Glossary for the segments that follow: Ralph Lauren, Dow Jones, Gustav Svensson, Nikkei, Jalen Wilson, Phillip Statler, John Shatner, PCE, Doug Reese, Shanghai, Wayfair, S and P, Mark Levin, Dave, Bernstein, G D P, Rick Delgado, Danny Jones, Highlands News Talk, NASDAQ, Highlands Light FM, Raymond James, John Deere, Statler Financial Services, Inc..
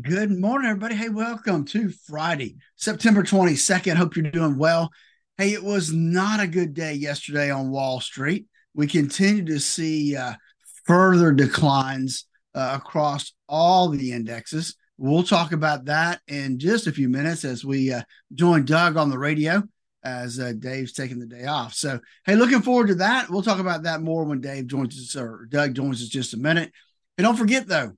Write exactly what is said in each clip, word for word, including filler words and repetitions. Good morning, everybody. Hey, welcome to Friday, September twenty-second. Hope you're doing well. Hey, it was not a good day yesterday on Wall Street. We continue to see uh, further declines uh, across all the indexes. We'll talk about that in just a few minutes as we uh, join Doug on the radio as uh, Dave's taking the day off. So, hey, looking forward to that. We'll talk about that more when Dave joins us or Doug joins us in just a minute. And don't forget, though,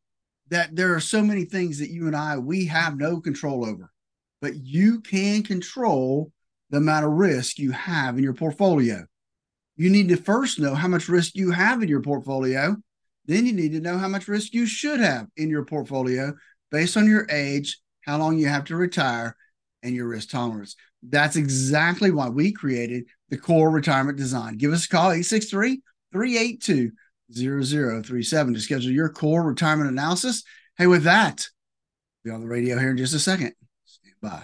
that there are so many things that you and I, we have no control over, but you can control the amount of risk you have in your portfolio. You need to first know how much risk you have in your portfolio. Then you need to know how much risk you should have in your portfolio based on your age, how long you have to retire, and your risk tolerance. That's exactly why we created the Core Retirement Design. Give us a call, eight six three, three eight two, zero zero three seven to schedule your core retirement analysis. Hey, with that, we'll be on the radio here in just a second. Stand by.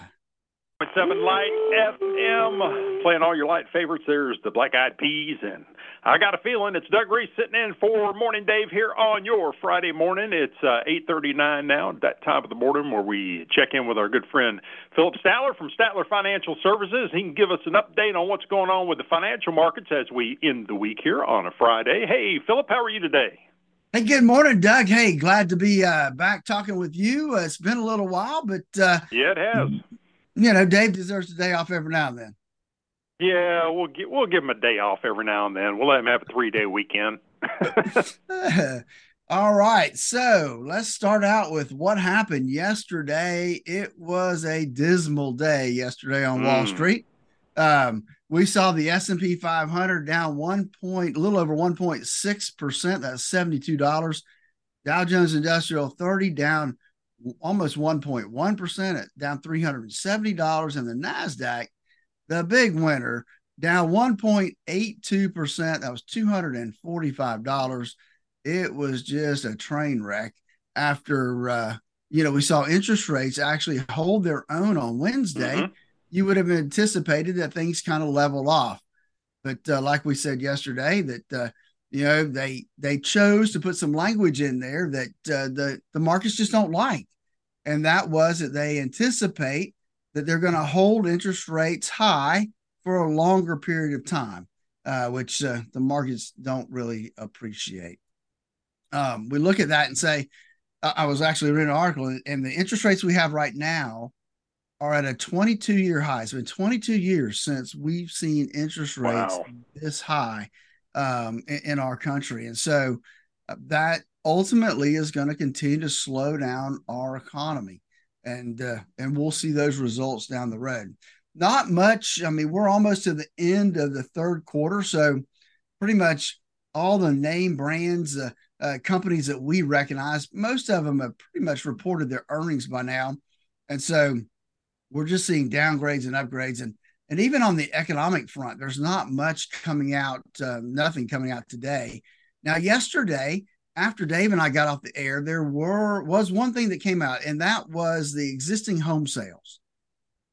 point seven Light F M, playing all your light favorites. There's the Black Eyed Peas, and I got a feeling it's Doug Reese sitting in for Morning Dave here on your Friday morning. It's uh, eight thirty-nine now, that time of the morning where we check in with our good friend Phillip Statler from Statler Financial Services. He can give us an update on what's going on with the financial markets as we end the week here on a Friday. Hey, Phillip, how are you today? Hey, good morning, Doug. Hey, glad to be uh, back talking with you. Uh, it's been a little while, but... Uh, yeah, it has. You know, Dave deserves a day off every now and then. Yeah, we'll get, we'll give him a day off every now and then. We'll let him have a three-day weekend. All right, so let's start out with what happened yesterday. It was a dismal day yesterday on mm. Wall Street. Um, we saw the S and P five hundred down one point, a little over one point six percent. That's seventy-two dollars. Dow Jones Industrial thirty down almost one point one percent, down three hundred seventy dollars. And the NASDAQ, the big winner, down one point eight two percent. That was two hundred forty-five dollars. It was just a train wreck after, uh, you know, we saw interest rates actually hold their own on Wednesday. Mm-hmm. You would have anticipated that things kind of level off. But uh, like we said yesterday, that, uh, you know, they they chose to put some language in there that uh, the, the markets just don't like. And that was that they anticipate that they're going to hold interest rates high for a longer period of time, uh, which uh, the markets don't really appreciate. Um, we look at that and say, uh, I was actually reading an article, and, and the interest rates we have right now are at a twenty-two-year high. It's been twenty-two years since we've seen interest rates wow. this high um, in, in our country. And so uh, that ultimately is going to continue to slow down our economy. And uh, and we'll see those results down the road. Not much. I mean, we're almost to the end of the third quarter. So pretty much all the name brands, uh, uh, companies that we recognize, most of them have pretty much reported their earnings by now. And so we're just seeing downgrades and upgrades. And, and even on the economic front, there's not much coming out, uh, nothing coming out today. Now, yesterday, after Dave and I got off the air, there were was one thing that came out, and that was the existing home sales.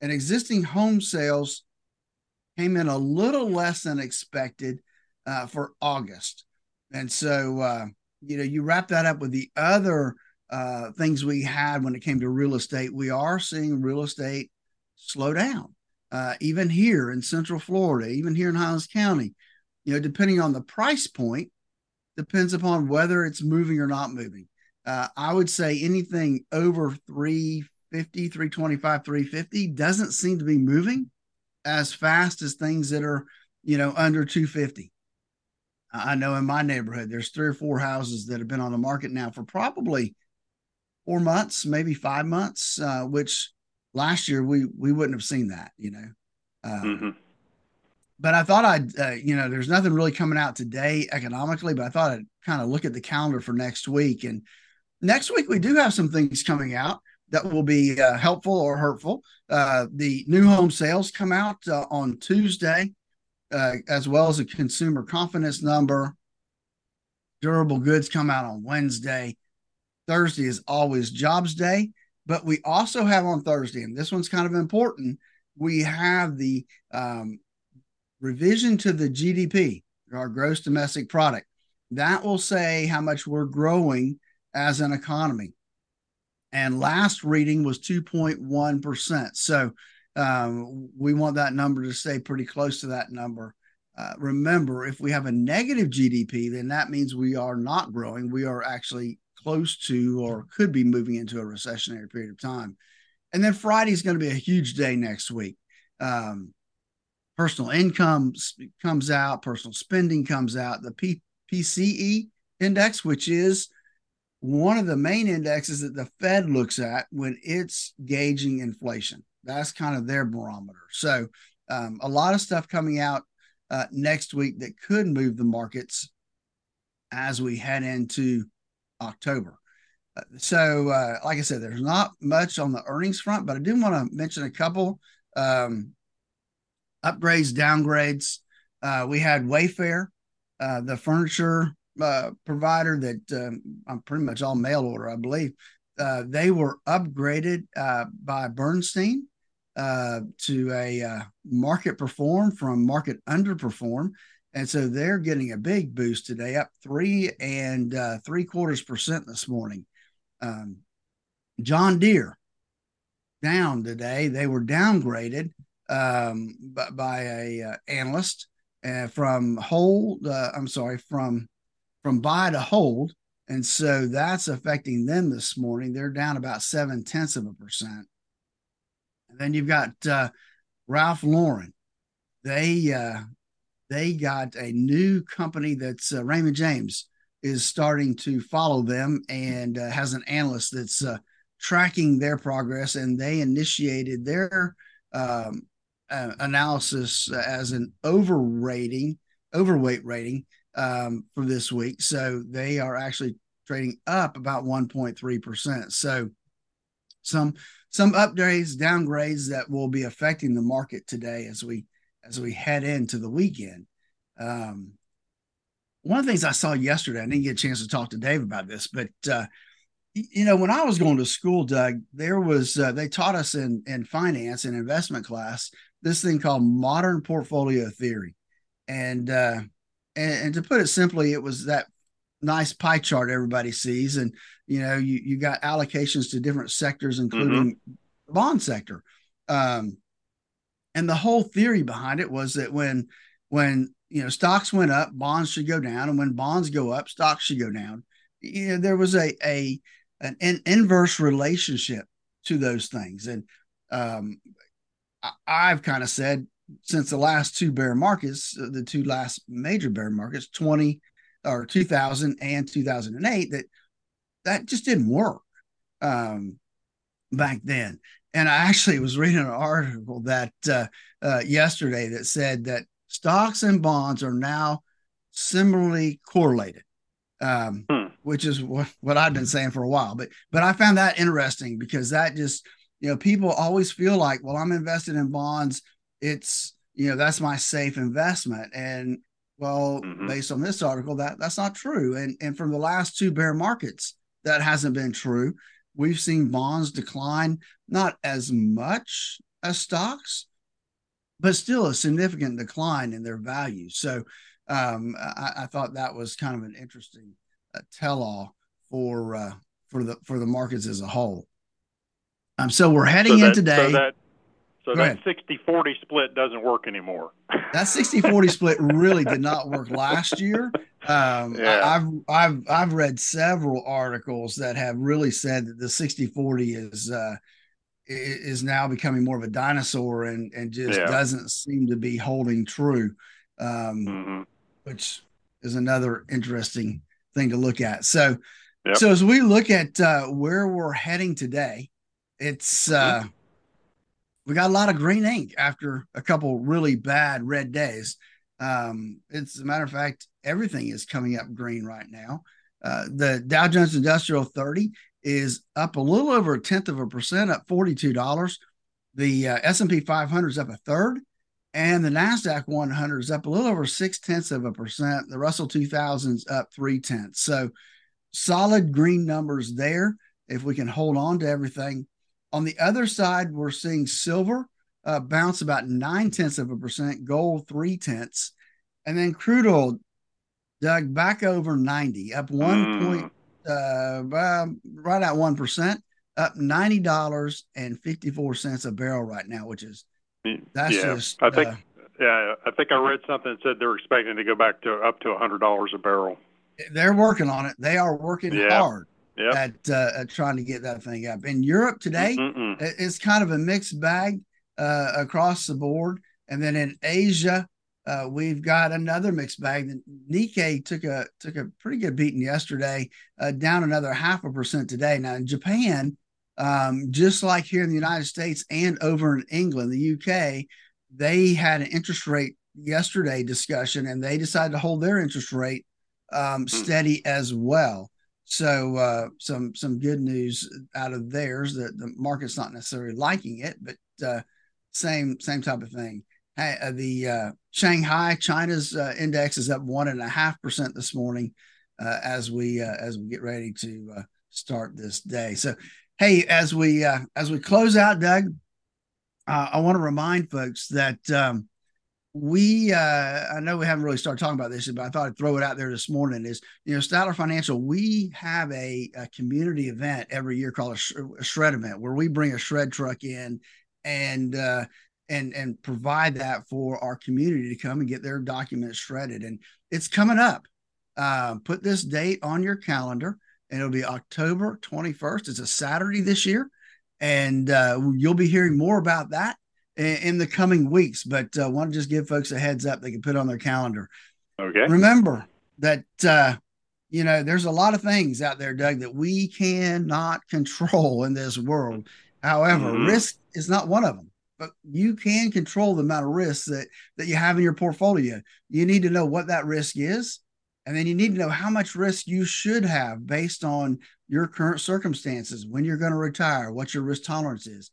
And existing home sales came in a little less than expected uh, for August. And so, uh, you know, you wrap that up with the other uh, things we had when it came to real estate. We are seeing real estate slow down, uh, even here in Central Florida, even here in Highlands County. You know, depending on the price point, depends upon whether it's moving or not moving. Uh, I would say anything over three fifty, three twenty-five, three fifty doesn't seem to be moving as fast as things that are, you know, under two fifty. I know in my neighborhood, there's three or four houses that have been on the market now for probably four months, maybe five months, uh, which last year we, we wouldn't have seen that, you know. Um, mm-hmm. But I thought I'd, uh, you know, there's nothing really coming out today economically, but I thought I'd kind of look at the calendar for next week. And next week, we do have some things coming out that will be uh, helpful or hurtful. Uh, the new home sales come out uh, on Tuesday, uh, as well as a consumer confidence number. Durable goods come out on Wednesday. Thursday is always jobs day, but we also have on Thursday, and this one's kind of important, we have the um, revision to the G D P, our gross domestic product. That will say how much we're growing as an economy. and last reading was two point one percent. So um, we want that number to stay pretty close to that number. Uh, remember, if we have a negative G D P, then that means we are not growing. We are actually close to or could be moving into a recessionary period of time. And then Friday is going to be a huge day next week. Um, personal income comes out, personal spending comes out, the P- PCE index, which is one of the main indexes that the Fed looks at when it's gauging inflation. That's kind of their barometer. So um, a lot of stuff coming out Uh, next week that could move the markets as we head into October. Uh, so, uh, like I said, there's not much on the earnings front, but I do want to mention a couple um, upgrades, downgrades. Uh, we had Wayfair, uh, the furniture uh, provider that um, I'm pretty much all mail order, I believe. Uh, they were upgraded uh, by Bernstein Uh, to a uh, market perform from market underperform. And so they're getting a big boost today, up three and uh, three quarters percent this morning. Um, John Deere down today. They were downgraded um, by, by a uh, analyst uh, from hold. Uh, I'm sorry, from, from buy to hold. And so that's affecting them this morning. They're down about seven tenths of a percent. And then you've got uh, Ralph Lauren. They uh, they got a new company that's uh, Raymond James is starting to follow them and uh, has an analyst that's uh, tracking their progress. And they initiated their um, uh, analysis as an overrating, overweight rating um, for this week. So they are actually trading up about one point three percent. So some some upgrades, downgrades that will be affecting the market today as we as we head into the weekend. Um, one of the things I saw yesterday, I didn't get a chance to talk to Dave about this, but uh, you know, when I was going to school, Doug, there was uh, they taught us in in finance and investment class this thing called modern portfolio theory, and uh, and, and to put it simply, it was that nice pie chart everybody sees, and you know you you got allocations to different sectors, including mm-hmm. the bond sector, um and the whole theory behind it was that when when you know stocks went up, bonds should go down, and when bonds go up, stocks should go down. You know, there was a a an, an inverse relationship to those things, and um I, I've kind of said since the last two bear markets, the two last major bear markets, twenty or two thousand and two thousand eight, that that just didn't work um, back then. And I actually was reading an article that uh, uh, yesterday that said that stocks and bonds are now similarly correlated, um, hmm. which is what, what I've been saying for a while. But but I found that interesting because that just, you know, people always feel like, well, I'm invested in bonds. It's, you know, that's my safe investment. And well, mm-hmm. based on this article, that that's not true. And and from the last two bear markets, that hasn't been true. We've seen bonds decline, not as much as stocks, but still a significant decline in their value. So um, I, I thought that was kind of an interesting uh, tell-all for uh, for the for the markets as a whole. Um, so we're heading so that, in today. So that- So Go that sixty forty split doesn't work anymore. That sixty forty split really did not work last year. Um, yeah. I, I've I've I've read several articles that have really said that the sixty forty is uh, is now becoming more of a dinosaur and and just yeah. doesn't seem to be holding true, um, mm-hmm. which is another interesting thing to look at. So yep. so as we look at uh, where we're heading today, it's. Uh, mm-hmm. We got a lot of green ink after a couple really bad red days. Um, it's a matter of fact, everything is coming up green right now. Uh, the Dow Jones Industrial thirty is up a little over a tenth of a percent, up forty-two dollars. The uh, S and P five hundred is up a third, and the NASDAQ one hundred is up a little over six tenths of a percent. The Russell two thousand is up three tenths. So solid green numbers there. If we can hold on to everything. On the other side, we're seeing silver uh, bounce about nine-tenths of a percent, gold three-tenths, and then crude oil, Doug, back over ninety, up one point, mm. uh, uh, right at one percent, up ninety dollars and fifty-four cents a barrel right now, which is, that's yeah. just. I think, uh, yeah, I think I read something that said they're expecting to go back to up to one hundred dollars a barrel. They're working on it. They are working yeah. hard yep. at, uh, at trying to get that thing up. In Europe today, Mm-mm-mm. it's kind of a mixed bag uh, across the board. And then in Asia, Uh, we've got another mixed bag. The Nikkei took a took a pretty good beating yesterday, uh, down another half a percent today. Now, in Japan, um, just like here in the United States and over in England, the U K, they had an interest rate yesterday discussion, and they decided to hold their interest rate um, steady as well. So uh, some some good news out of theirs. The, the market's not necessarily liking it, but uh, same same type of thing. Hey, uh, the uh, Shanghai, China's uh, index is up one and a half percent this morning uh, as we uh, as we get ready to uh, start this day. So, hey, as we uh, as we close out, Doug, uh, I want to remind folks that um, we uh, I know we haven't really started talking about this, but I thought I'd throw it out there this morning. Is you know, Statler Financial, we have a, a community event every year called a, sh- a shred event, where we bring a shred truck in and. Uh, And and provide that for our community to come and get their documents shredded. And it's coming up. Uh, put this date on your calendar, and it'll be October twenty-first. It's a Saturday this year, and uh, you'll be hearing more about that in, in the coming weeks. But I uh, want to just give folks a heads up. They can put it on their calendar. Okay. Remember that, uh, you know, there's a lot of things out there, Doug, that we cannot control in this world. However, mm-hmm. risk is not one of them. But you can control the amount of risk that, that you have in your portfolio. You need to know what that risk is, and then you need to know how much risk you should have based on your current circumstances, when you're going to retire, what your risk tolerance is.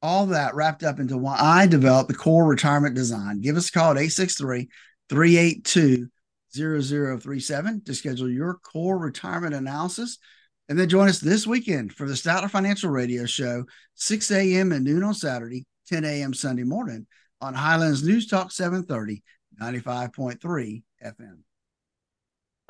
All that wrapped up into why I developed the Core Retirement Design. Give us a call at eight six three, three eight two, zero zero three seven to schedule your core retirement analysis. And then join us this weekend for the Statler Financial Radio Show, six a.m. and noon on Saturday, ten a.m. Sunday morning on Highlands News Talk seven thirty, ninety-five point three F M.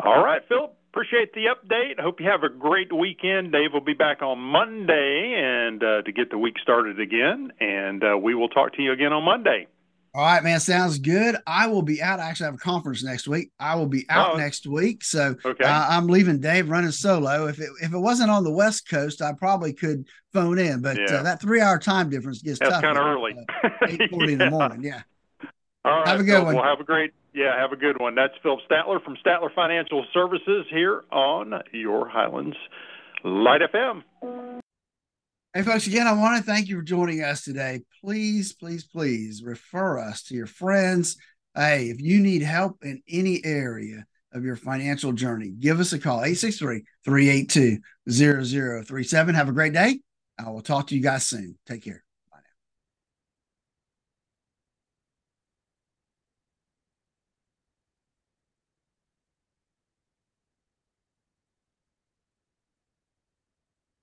All right, Phil, appreciate the update. Hope you have a great weekend. Dave will be back on Monday and uh, to get the week started again, and uh, we will talk to you again on Monday. All right, man, sounds good. I will be out. I actually have a conference next week. I will be out oh. next week, so okay. uh, I'm leaving Dave running solo. If it if it wasn't on the West Coast, I probably could phone in, but yeah. uh, that three-hour time difference gets That's tough. That's kind of early. Uh, eight forty yeah. in the morning, yeah. All right, have a good so one. Well, have a great, yeah, have a good one. That's Phillip Statler from Statler Financial Services here on your Highlands Light F M. Hey, folks, again, I want to thank you for joining us today. Please, please, please refer us to your friends. Hey, if you need help in any area of your financial journey, give us a call, eight six three, three eight two, zero zero three seven. Have a great day. I will talk to you guys soon. Take care.